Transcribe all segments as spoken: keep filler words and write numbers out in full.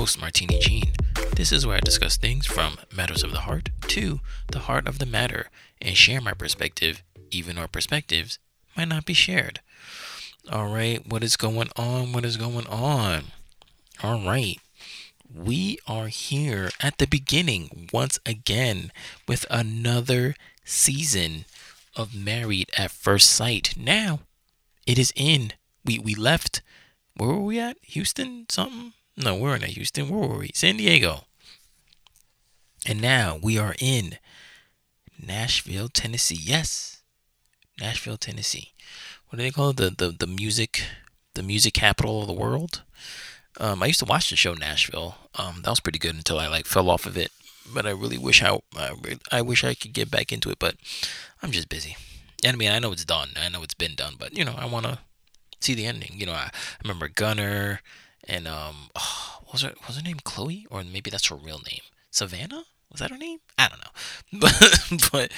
host, Martini Jean. This is where I discuss things from matters of the heart to the heart of the matter and share my perspective, even our perspectives might not be shared. All right, what is going on? What is going on? All right. We are here at the beginning once again with another season of Married at First Sight. Now, it is in. We we left. Where were we at? Houston? Something? No, we weren't at Houston. Where were we? San Diego. And now we are in Nashville, Tennessee. Yes, Nashville, Tennessee. What do they call it? The, the, the music, the music capital of the world. Um, I used to watch the show Nashville. Um, that was pretty good until I like fell off of it. But I really wish I, I, I wish I could get back into it. But I'm just busy. And I mean, I know it's done. I know it's been done. But you know, I want to see the ending. You know, I, I remember Gunner and um, oh, what was her what was her name? Chloe, or maybe that's her real name. Savannah? Was that her name? I don't know. But but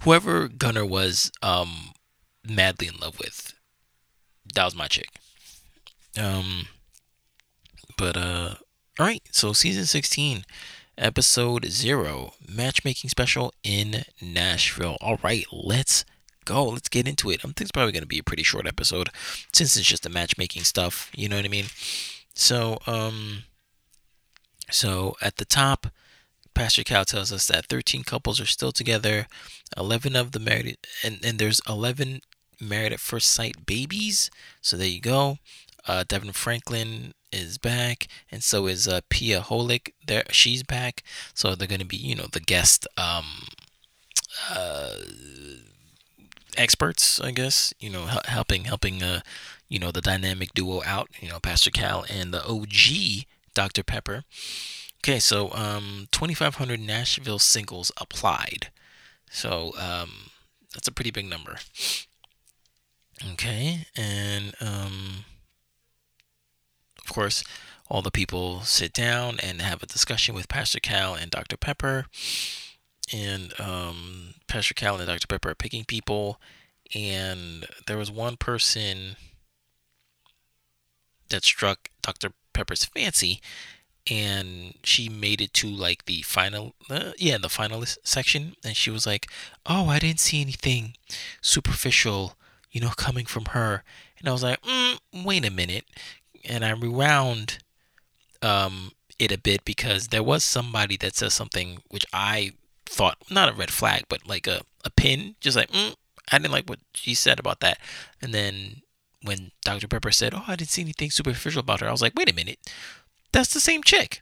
whoever Gunner was, um, madly in love with, that was my chick. Um. But, uh, all right, so season sixteen, episode zero, matchmaking special in Nashville. All right, let's go. Let's get into it. I think it's probably going to be a pretty short episode since it's just the matchmaking stuff. You know what I mean? So, um, so at the top, Pastor Cal tells us that thirteen couples are still together, eleven of the married, and, and there's eleven married at first sight babies. So there you go. Uh, Devin Franklin is back, and so is uh, Pia Holick. There, she's back. So they're gonna be, you know, the guest um, uh, experts, I guess. You know, h- helping, helping, uh, you know, the dynamic duo out. You know, Pastor Cal and the O G Doctor Pepper. Okay, so um, twenty-five hundred Nashville singles applied. So um, that's a pretty big number. Okay, and um. Of course, all the people sit down and have a discussion with Pastor Cal and Doctor Pepper. And um, Pastor Cal and Doctor Pepper are picking people. And there was one person that struck Doctor Pepper's fancy. And she made it to like the final, uh, yeah, the finalist section. And she was like, oh, I didn't see anything superficial, you know, coming from her. And I was like, mm, wait a minute. And I rewound um, it a bit because there was somebody that says something which I thought, not a red flag, but like a, a pin. Just like, mm, I didn't like what she said about that. And then when Doctor Pepper said, oh, I didn't see anything superficial about her, I was like, wait a minute. That's the same chick.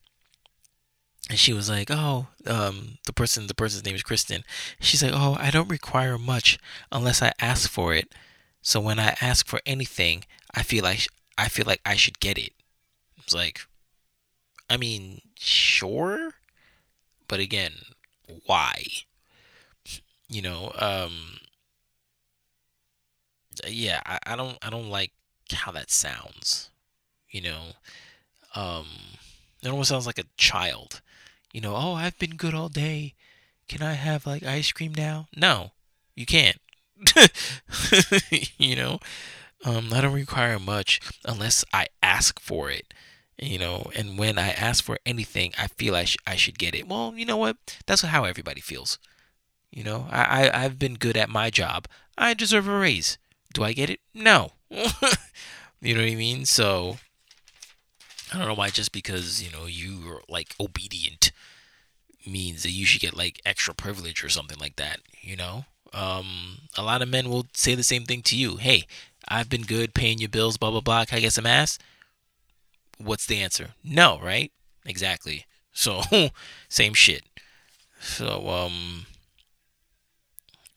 And she was like, oh, um, the person, the person's name is Kristen. She's like, oh, I don't require much unless I ask for it. So when I ask for anything, I feel like... Sh- I feel like I should get it. It's like, I mean, sure, but again, why? You know, um, yeah, I, I don't, I don't like how that sounds. You know, um, it almost sounds like a child. You know, oh, I've been good all day. Can I have like ice cream now? No, you can't. You know. Um, I don't require much unless I ask for it, you know, and when I ask for anything, I feel I, sh- I should get it. Well, you know what? That's how everybody feels. You know, I- I- I've been good at my job. I deserve a raise. Do I get it? No. You know what I mean? So I don't know why just because, you know, you're like obedient means that you should get like extra privilege or something like that. You know, um, a lot of men will say the same thing to you. Hey, I've been good paying your bills, blah, blah, blah. Can I get some ass? What's the answer? No, right? Exactly. So, same shit. So, um,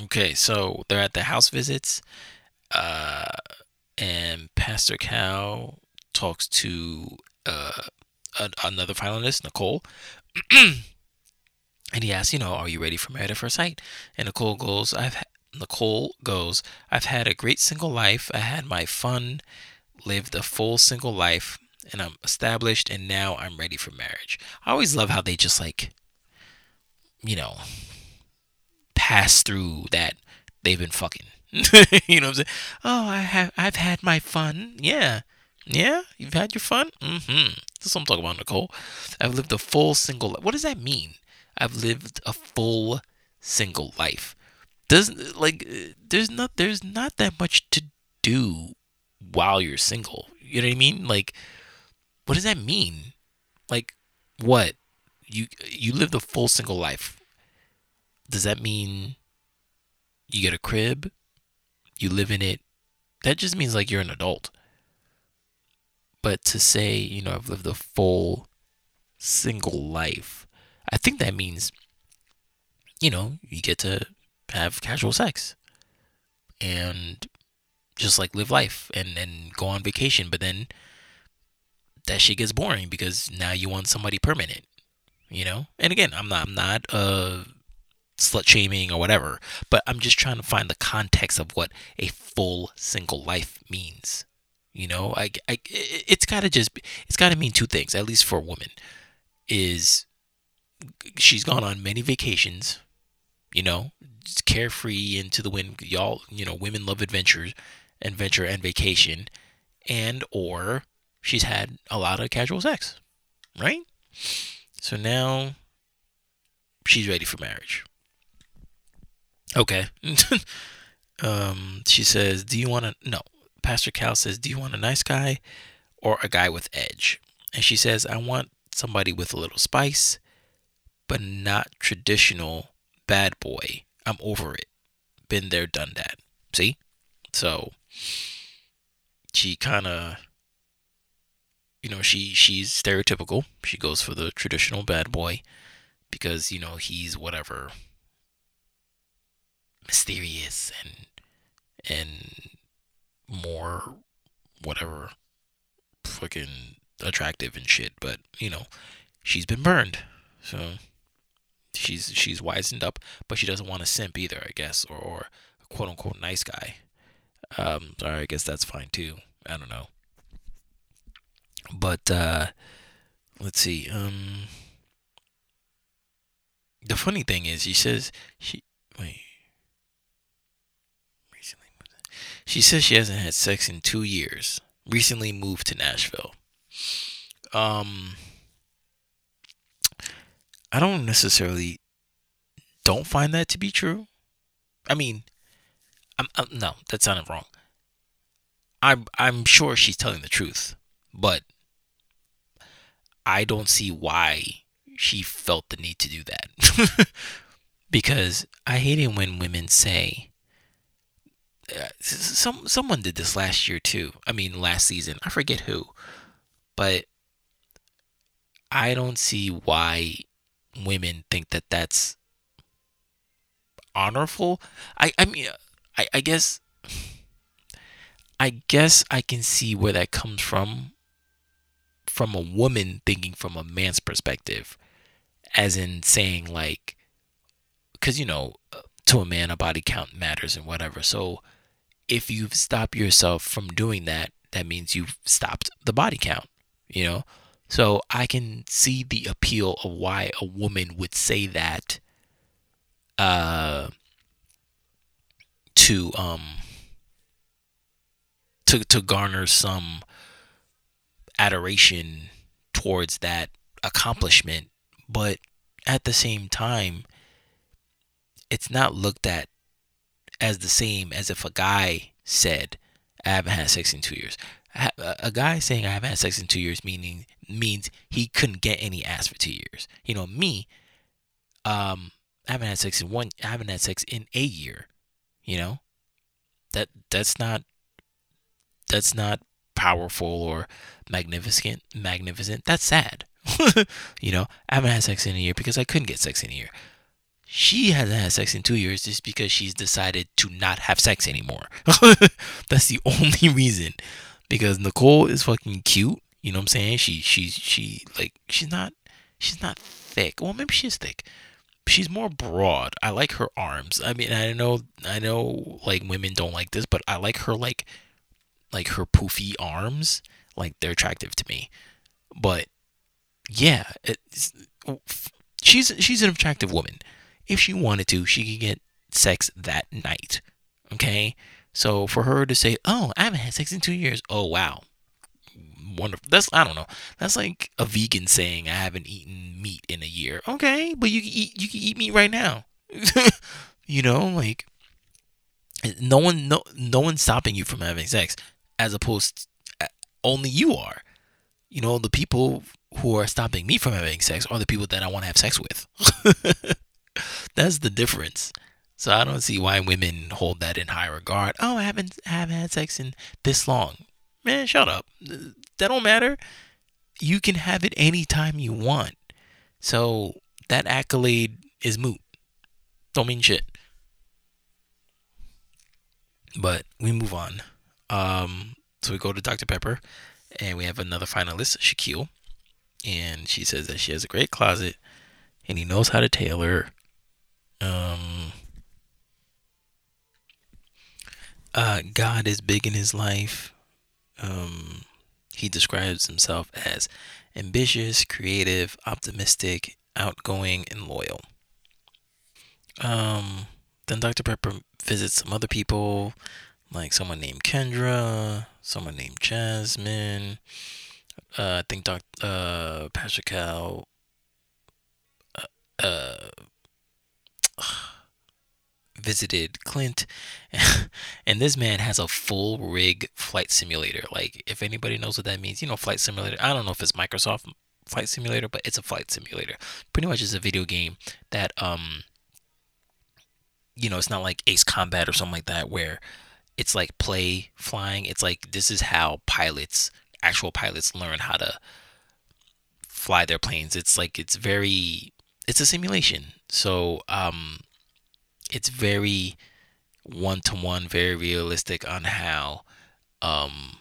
okay, so they're at the house visits, uh, and Pastor Cal talks to, uh, a- another finalist, Nicole, and he asks, you know, are you ready for Married at First Sight? And Nicole goes, I've ha- Nicole goes, I've had a great single life. I had my fun, lived a full single life, and I'm established, and now I'm ready for marriage. I always love how they just like, you know, pass through that they've been fucking. You know what I'm saying? Oh, I have, I've had my fun. Yeah. Yeah, you've had your fun? Mm-hmm. That's what I'm talking about, Nicole. I've lived a full single life. What does that mean? I've lived a full single life. Doesn't like there's not there's not that much to do while you're single. You know what I mean? Like, what does that mean? Like, what? You you lived a full single life. Does that mean you get a crib? You live in it? That just means like you're an adult. But to say, you know, I've lived a full single life, I think that means, you know, you get to have casual sex and just like live life and, and go on vacation. But then that shit gets boring because now you want somebody permanent, you know? And again, I'm not, I'm not uh, slut shaming or whatever, but I'm just trying to find the context of what a full single life means. You know, I, I, it's gotta just, it's gotta mean two things, at least for a woman, is she's gone on many vacations, you know, carefree into the wind. Y'all, you know, women love adventures, adventure and vacation, and or she's had a lot of casual sex, right? So now she's ready for marriage. Okay. um, she says, do you want to, no. Pastor Cal says, do you want a nice guy or a guy with edge? And she says, I want somebody with a little spice, but not traditional bad boy. I'm over it. Been there, done that. See? So she kind of, you know, she she's stereotypical. She goes for the traditional bad boy because, you know, he's whatever, mysterious and and more whatever fucking attractive and shit. But you know, she's been burned, so she's she's wisened up, but she doesn't want a simp either, I guess, or, or a quote unquote nice guy. Um sorry, I guess that's fine too. I don't know. But uh let's see. Um the funny thing is, she says she wait She says she hasn't had sex in two years. Recently moved to Nashville. Um, I don't necessarily don't find that to be true. I mean, I'm, I'm no, that sounded wrong. I'm I'm sure she's telling the truth, but I don't see why she felt the need to do that. Because I hate it when women say. Uh, some someone did this last year too. I mean, last season. I forget who, but I don't see why women think that that's honorable. I I mean, I I guess, I guess I can see where that comes from. From a woman thinking from a man's perspective, as in saying like, because you know, to a man, a body count matters and whatever. So. If you've stopped yourself from doing that, that means you've stopped the body count, you know? So I can see the appeal of why a woman would say that uh, to um to to garner some adoration towards that accomplishment. But at the same time, it's not looked at as the same as if a guy said, I haven't had sex in two years. A guy saying I haven't had sex in two years meaning means he couldn't get any ass for two years. You know, me, um, I haven't had sex in one, I haven't had sex in a year. You know, that that's not that's not powerful or magnificent. Magnificent. That's sad. You know, I haven't had sex in a year because I couldn't get sex in a year. She hasn't had sex in two years just because she's decided to not have sex anymore. That's the only reason. Because Nicole is fucking cute. You know what I'm saying? She, she's, she, like, she's not, she's not thick. Well, maybe she is thick. She's more broad. I like her arms. I mean, I know, I know, like, women don't like this, but I like her, like, like, her poofy arms. Like, they're attractive to me. But, yeah, it's, she's, she's an attractive woman. If she wanted to, she could get sex that night, okay? So for her to say, oh, I haven't had sex in two years. Oh, wow. wonderful. That's, I don't know. That's like a vegan saying, I haven't eaten meat in a year. Okay, but you can eat, you can eat meat right now. You know, like no one, no, no one's stopping you from having sex, as opposed to, only you are. You know, the people who are stopping me from having sex are the people that I want to have sex with. That's the difference. So I don't see why women hold that in high regard. Oh, I haven't, I haven't had sex in this long. Man, shut up. That don't matter. You can have it anytime you want. So that accolade is moot. Don't mean shit. But we move on. Um, so we go to Doctor Pepper, and we have another finalist, Shaquille. And she says that she has a great closet, and he knows how to tailor. Um, uh, God is big in his life. Um, he describes himself as ambitious, creative, optimistic, outgoing, and loyal. Um, then Doctor Pepper visits some other people, like someone named Kendra, someone named Jasmine. Uh, I think Doc, uh, Pastor Cal, uh, uh, visited Clint, and this man has a full rig flight simulator. Like, if anybody knows what that means, you know, flight simulator. I don't know if it's Microsoft Flight Simulator, but it's a flight simulator. Pretty much, it's a video game that, um, you know, it's not like Ace Combat or something like that, where it's like play flying. It's like, this is how pilots, actual pilots, learn how to fly their planes. It's like, it's very, it's a simulation. So, um, it's very one-to-one, very realistic on how, um,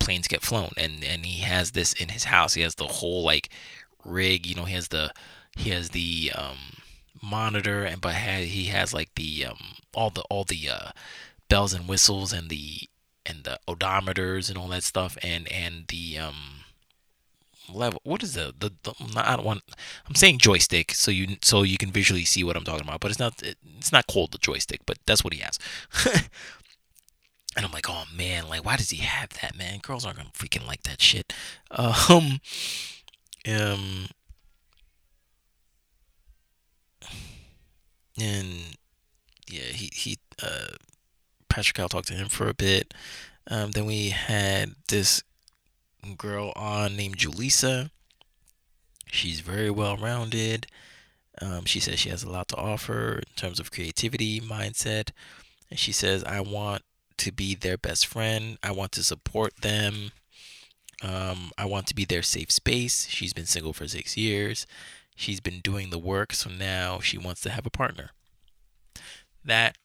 planes get flown. And, and he has this in his house. He has the whole like rig, you know, he has the, he has the, um, monitor, and but ha- he has like the um all the all the uh bells and whistles and the and the odometers and all that stuff, and and the um level, what is the the, the I don't want I'm saying joystick so you so you can visually see what I'm talking about, but it's not it, it's not called the joystick, but that's what he has. And I'm like, oh man, like, why does he have that, man? Girls aren't gonna freaking like that shit. um um And yeah, he, he, uh, Patrick Cal talked to him for a bit. Um, then we had this girl on named Julisa. She's very well rounded. Um, she says she has a lot to offer in terms of creativity, mindset. And she says, I want to be their best friend. I want to support them. Um, I want to be their safe space. She's been single for six years. She's been doing the work, so now she wants to have a partner. That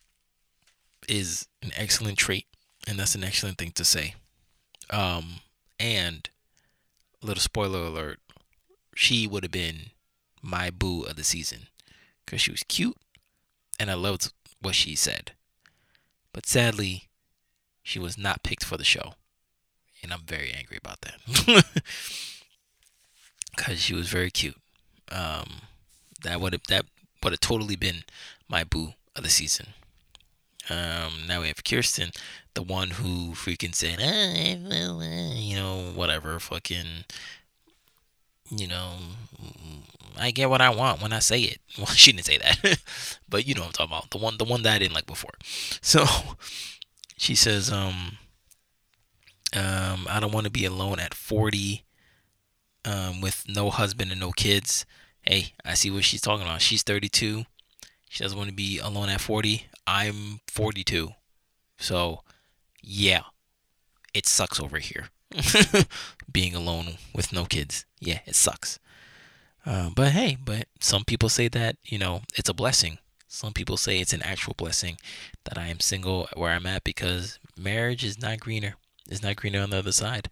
is an excellent trait, and that's an excellent thing to say. Um, and, a little spoiler alert, she would have been my boo of the season, because she was cute, and I loved what she said. But sadly, she was not picked for the show, and I'm very angry about that. Because she was very cute. Um, that would have that would have totally been my boo of the season. Um, now we have Kirsten, the one who freaking said, ah, you know, whatever, fucking, you know, I get what I want when I say it. Well, she didn't say that, but you know what I'm talking about. The one, the one that I didn't like before. So she says, um, um, I don't want to be alone at forty. Um, with no husband and no kids. Hey, I see what she's talking about. She's thirty-two. She doesn't want to be alone at forty. I'm forty-two. So, yeah. It sucks over here. Being alone with no kids. Yeah, it sucks. Uh, but hey, but some people say that, you know, it's a blessing. Some people say it's an actual blessing that I am single where I'm at, because marriage is not greener. It's not greener on the other side.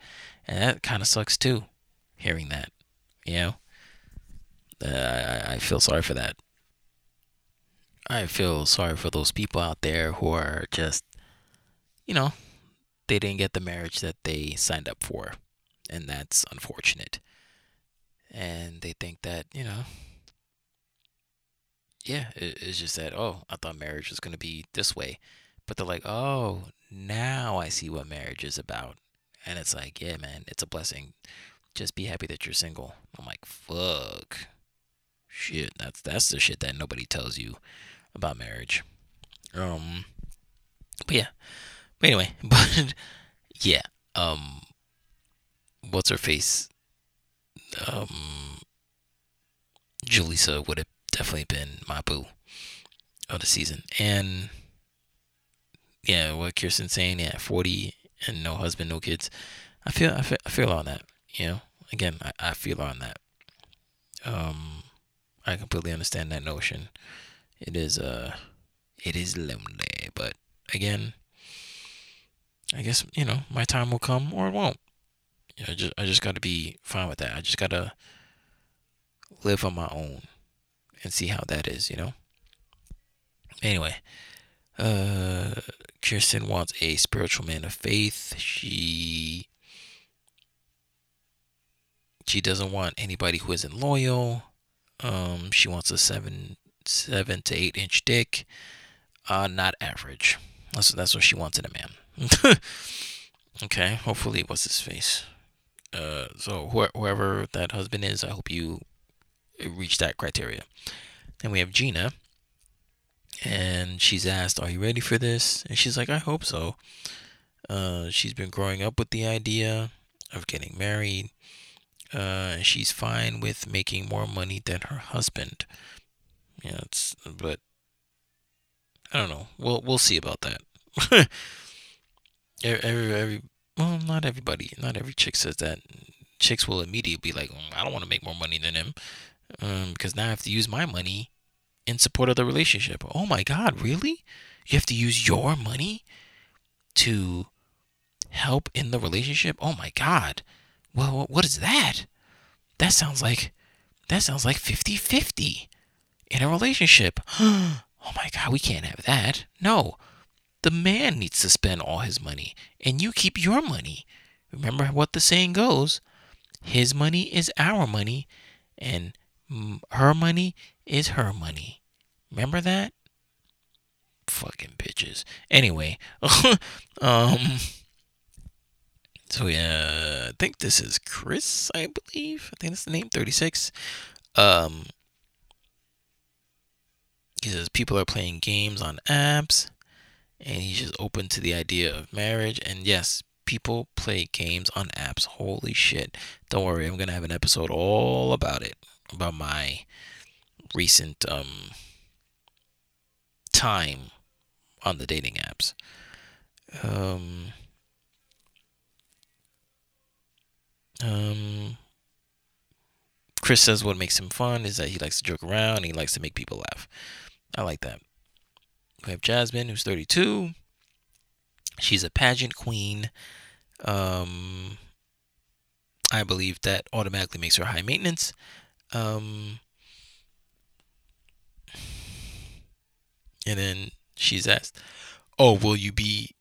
And that kind of sucks too. Hearing that, you know, uh, I feel sorry for that. I feel sorry for those people out there who are just, you know, they didn't get the marriage that they signed up for, and that's unfortunate. And they think that, you know, yeah, it, it's just that, oh, I thought marriage was going to be this way. But they're like, oh, now I see what marriage is about. And it's like, yeah, man, it's a blessing. Just be happy that you're single. I'm like, fuck. Shit, that's that's the shit that nobody tells you about marriage. Um, but yeah. But anyway, but yeah. Um, what's her face? Um, Julisa would have definitely been my boo of the season. And yeah, what Kirsten's saying, yeah, forty and no husband, no kids. I feel, I feel, I feel on that. You know, again, I, I feel on that. Um, I completely understand that notion. It is, uh, it is lonely, but again, I guess, you know, my time will come or it won't. You know, I just, I just got to be fine with that. I just got to live on my own and see how that is, you know? Anyway, uh, Kirsten wants a spiritual man of faith. She, she doesn't want anybody who isn't loyal. Um, she wants a seven, seven to eight inch dick. Uh, not average. That's, that's what she wants in a man. Okay, hopefully, what's his face? Uh, so wh- whoever that husband is, I hope you reach that criteria. Then we have Gina, and she's asked, "Are you ready for this?" And she's like, "I hope so." Uh, she's been growing up with the idea of getting married. Uh, and she's fine with making more money than her husband. Yeah, it's but I don't know. We'll we'll see about that. Every, every, well, not everybody, not every chick says that. Chicks will immediately be like, oh, I don't want to make more money than him, um, because now I have to use my money in support of the relationship. Oh my God, really? You have to use your money to help in the relationship? Oh my God. Well, what is that? That sounds like, that sounds like fifty-fifty in a relationship. Oh my God, we can't have that. No. The man needs to spend all his money, and you keep your money. Remember what the saying goes, his money is our money, and her money is her money. Remember that? Fucking bitches. Anyway, um, so yeah, I think this is Chris, I believe. I think that's the name, thirty-six. Um, he says, people are playing games on apps. And he's just open to the idea of marriage. And yes, people play games on apps. Holy shit. Don't worry, I'm going to have an episode all about it. About my recent um, time on the dating apps. Um, um, Chris says what makes him fun is that he likes to joke around. And he likes to make people laugh. I like that. We have Jasmine, who's thirty-two. She's a pageant queen. Um, I believe that automatically makes her high maintenance. Um, and then she's asked, "Oh, will you be?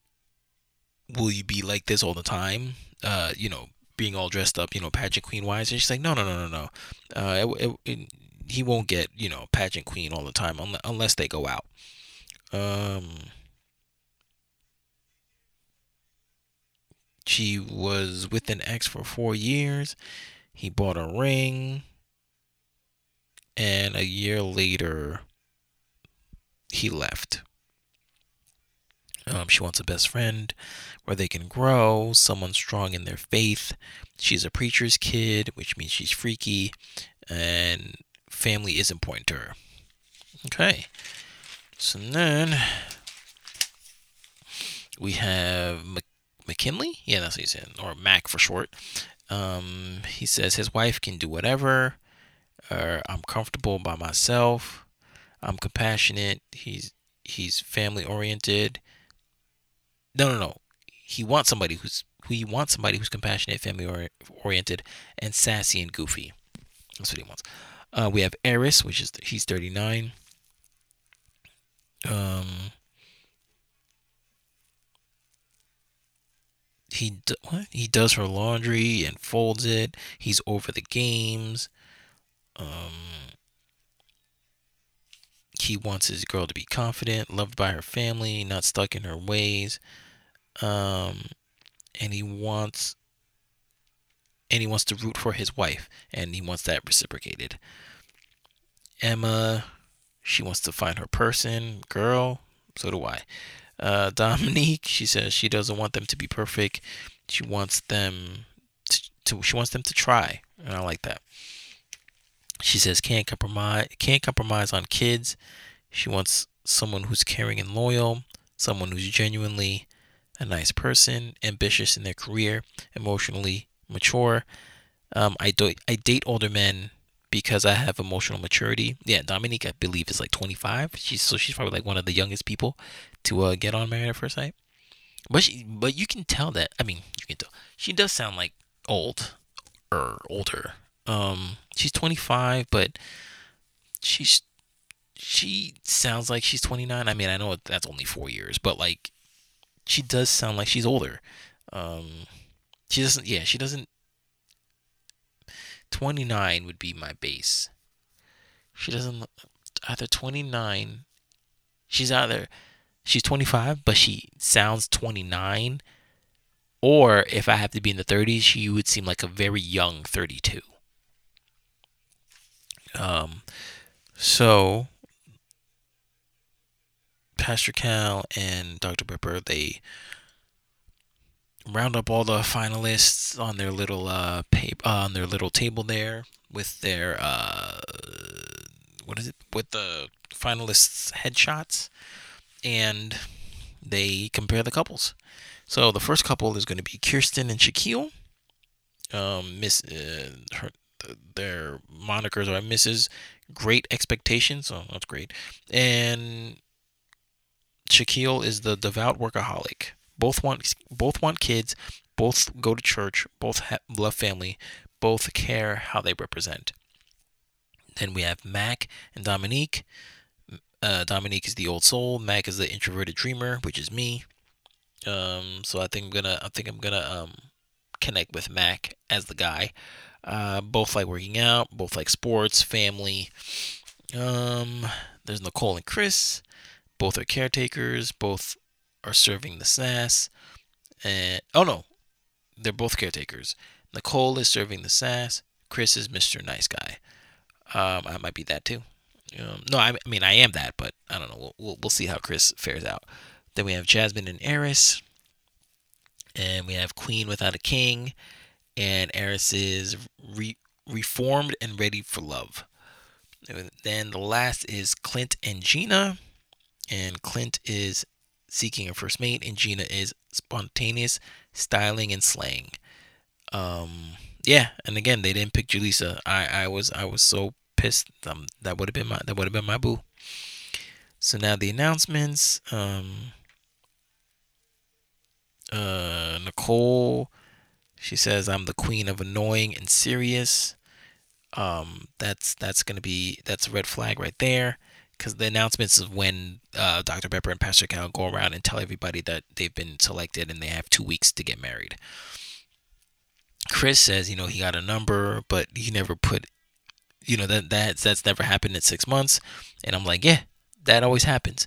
Will you be like this all the time? Uh, you know, being all dressed up, you know, pageant queen wise?" And she's like, "No, no, no, no, no. Uh, it, it, it, he won't get, you know, pageant queen all the time un- unless they go out." Um, she was with an ex for four years. He bought a ring. And a year later, he left. Um, she wants a best friend where they can grow, someone strong in their faith. She's a preacher's kid, which means she's freaky. And family is important to her. Okay. So then we have Mc- McKinley. Yeah, that's what he's in, or Mac for short. Um, he says his wife can do whatever. Or I'm comfortable by myself. I'm compassionate. He's he's family oriented. No, no, no. He wants somebody who's he wants somebody who's compassionate, family or- oriented, and sassy and goofy. That's what he wants. Uh, we have Eris, which is th- he's thirty-nine. Um, he do, what? He does her laundry and folds it. He's over the games. Um, he wants his girl to be confident, loved by her family, not stuck in her ways. Um, and he wants and he wants to root for his wife, and he wants that reciprocated. Emma, she wants to find her person. Girl, so do I. Uh, Dominique, she says she doesn't want them to be perfect. She wants them to, to she wants them to try, and I like that. She says can't compromise can't compromise on kids. She wants someone who's caring and loyal, someone who's genuinely a nice person, ambitious in their career, emotionally mature. Um, I do I date older men because I have emotional maturity. Yeah, Dominique, I believe, is like twenty-five. She's so she's probably like one of the youngest people to uh, get on Married at First Sight. But she, but you can tell that. I mean, you can tell she does sound like old or older. Um, she's twenty-five, but she's she sounds like she's twenty-nine. I mean, I know that's only four years, but like she does sound like she's older. Um, she doesn't. Yeah, she doesn't. twenty-nine would be my base. She doesn't look either twenty-nine. She's either she's twenty-five, but she sounds twenty-nine. Or if I have to be in the thirties, she would seem like a very young thirty-two. Um, so Pastor Cal and Doctor Pepper, they round up all the finalists on their little uh paper, uh, on their little table there with their uh what is it with the finalists' headshots, and they compare the couples. So the first couple is going to be Kirsten and Shaquille. Um, Miss uh, her, their monikers are Missus Great Expectations. Oh, that's great. And Shaquille is the devout workaholic. Both want both want kids, both go to church, both ha- love family, both care how they represent. Then we have Mac and Dominique. Uh, Dominique is the old soul. Mac is the introverted dreamer, which is me. Um, so I think I'm gonna I think I'm gonna um connect with Mac as the guy. Uh, both like working out, both like sports, family. Um, there's Nicole and Chris. Both are caretakers. Both are serving the sass, and oh no, they're both caretakers. Nicole is serving the sass. Chris is Mister Nice Guy. Um, I might be that too. Um, no, I, I mean I am that, but I don't know. We'll, we'll we'll see how Chris fares out. Then we have Jasmine and Eris, and we have Queen Without a King, and Eris is re- reformed and ready for love. And then the last is Clint and Gina, and Clint is seeking a first mate, and Gina is spontaneous, styling, and slaying. Um, yeah, and again, they didn't pick Julisa. I, I was I was so pissed. Um, that would have been my that would have been my boo. So now the announcements. Um, uh, Nicole, she says I'm the queen of annoying and serious. Um, that's that's gonna be that's a red flag right there. Because the announcements is when uh, Doctor Pepper and Pastor Cal go around and tell everybody that they've been selected and they have two weeks to get married. Chris says, you know, he got a number, but he never put, you know, that that's, that's never happened in six months. And I'm like, yeah, that always happens.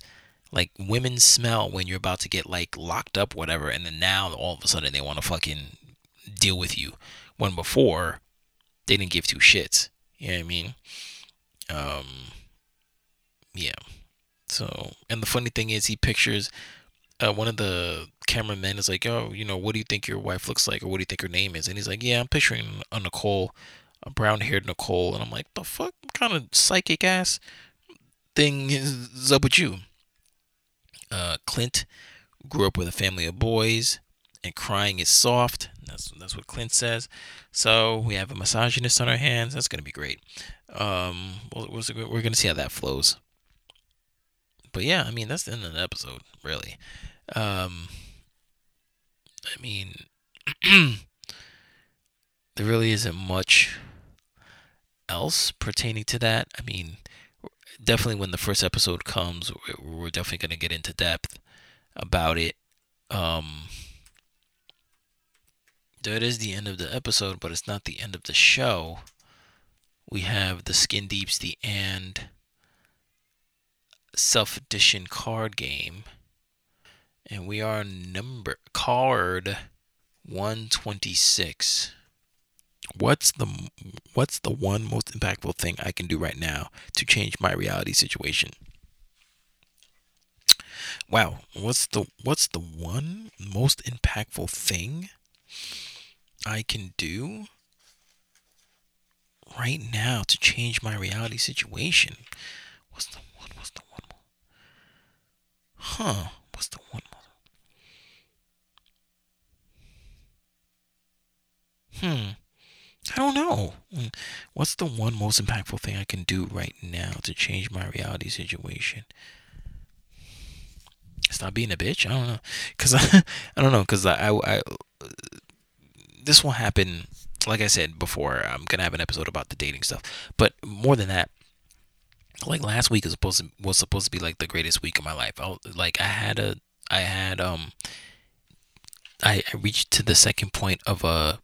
Like, women smell when you're about to get, like, locked up, whatever. And then now, all of a sudden, they want to fucking deal with you. When before, they didn't give two shits. You know what I mean? Um... Yeah. So, and the funny thing is, he pictures uh, one of the cameramen is like, oh, you know, what do you think your wife looks like? Or what do you think her name is? And he's like, yeah, I'm picturing a Nicole, a brown haired Nicole. And I'm like, the fuck kind of psychic ass thing is up with you? Uh, Clint grew up with a family of boys, and crying is soft. That's, that's what Clint says. So we have a misogynist on our hands. That's going to be great. Um, we're we're going to see how that flows. But yeah, I mean, that's the end of the episode, really. Um, I mean, there really isn't much else pertaining to that. I mean, definitely when the first episode comes, we're definitely going to get into depth about it. Um, that is the end of the episode, but it's not the end of the show. We have the Skin Deep's, the and... self-edition card game, and we are number card one twenty-six. What's the what's the one most impactful thing I can do right now to change my reality situation? Wow, what's the what's the one most impactful thing I can do right now to change my reality situation? What's the one? What's the one more? Huh? What's the one more? Hmm. I don't know. What's the one most impactful thing I can do right now to change my reality situation? Stop being a bitch. I don't know, cause I, I don't know, cause I, I, I this will happen. Like I said before, I'm gonna have an episode about the dating stuff. But more than that, like last week was supposed to, was supposed to be like the greatest week of my life. I, like I had a, I had um, I, I reached to the second point of a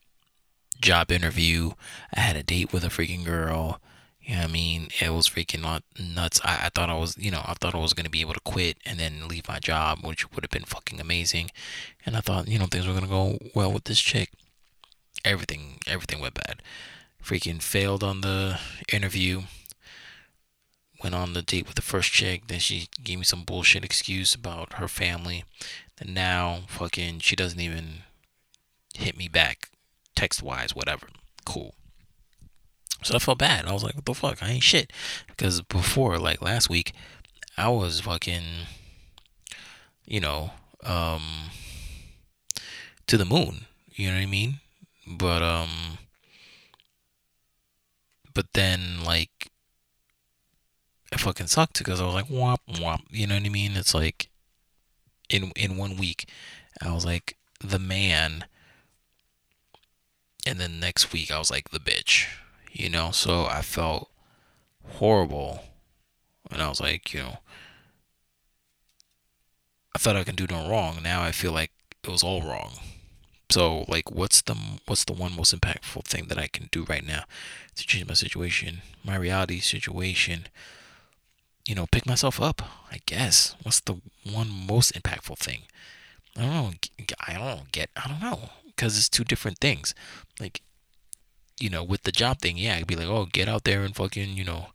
job interview. I had a date with a freaking girl. You know what I mean? It was freaking nuts. I, I thought I was, you know, I thought I was going to be able to quit and then leave my job, which would have been fucking amazing. And I thought, you know, things were going to go well with this chick. Everything, everything went bad. Freaking failed on the interview. Went on the date with the first chick. Then she gave me some bullshit excuse about her family. And now, fucking, she doesn't even hit me back. Text-wise, whatever. Cool. So I felt bad. I was like, what the fuck? I ain't shit. Because before, like last week, I was fucking, you know, um, to the moon. You know what I mean? But, um, but then, like, it fucking sucked because I was like, womp, womp. You know what I mean? It's like, in in one week, I was like, the man. And then next week, I was like, the bitch, you know? So I felt horrible. And I was like, you know, I thought I could do no wrong. Now I feel like it was all wrong. So, like, what's the what's the one most impactful thing that I can do right now to change my situation, my reality situation? You know, pick myself up, I guess. What's the one most impactful thing? I don't know. I don't get, I don't know. Because it's two different things. Like, you know, with the job thing, yeah, I'd be like, oh, get out there and fucking, you know,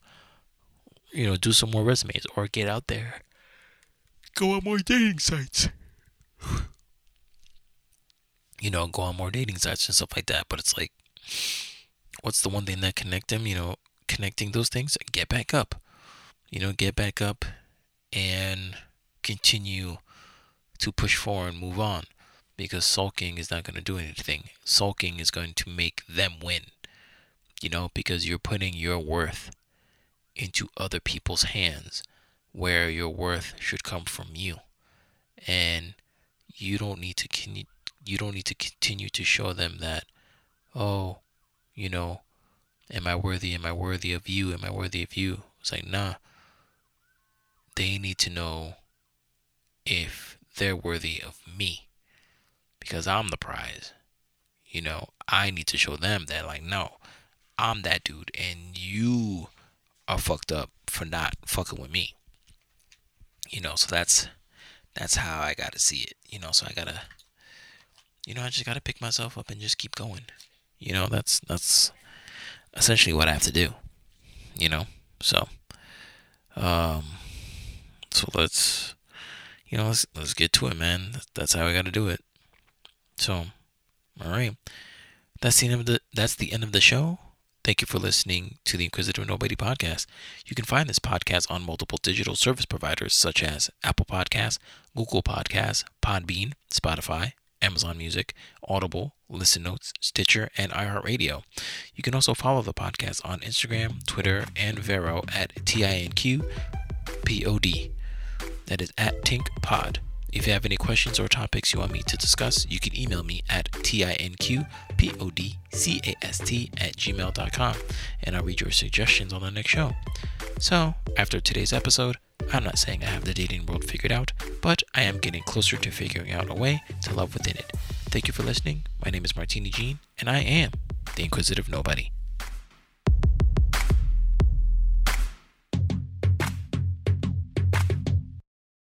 you know, do some more resumes. Or get out there, go on more dating sites. You know, go on more dating sites and stuff like that. But it's like, what's the one thing that connect them? You know, connecting those things, get back up. You know, get back up and continue to push forward and move on. Because sulking is not going to do anything. Sulking is going to make them win. You know, because you're putting your worth into other people's hands, where your worth should come from you. And you don't need to con- you don't need to continue to show them that, oh, you know, am I worthy? Am I worthy of you? Am I worthy of you? It's like, nah. They need to know if they're worthy of me. Because I'm the prize. You know, I need to show them that, like, no, I'm that dude and you are fucked up for not fucking with me. You know, so that's that's how I gotta see it. You know, so I gotta, you know, I just gotta pick myself up and just keep going. You know, that's that's essentially what I have to do. You know, so um so let's you know, let's let's get to it, man. That's how I gotta do it. So, all right, that's the end of the that's the end of the show. Thank you for listening to the Inquisitive Nobody podcast. You can find this podcast on multiple digital service providers such as Apple Podcasts, Google Podcasts, Podbean, Spotify, Amazon Music, Audible, Listen Notes, Stitcher, and iHeartRadio. You can also follow the podcast on Instagram, Twitter, and Vero at T I N Q P O D. That is at TinkPod. If you have any questions or topics you want me to discuss, you can email me at tinqpodcast at gmail dot com, and I'll read your suggestions on the next show. So, after today's episode, I'm not saying I have the dating world figured out, but I am getting closer to figuring out a way to love within it. Thank you for listening. My name is Martini Jean, and I am the Inquisitive Nobody.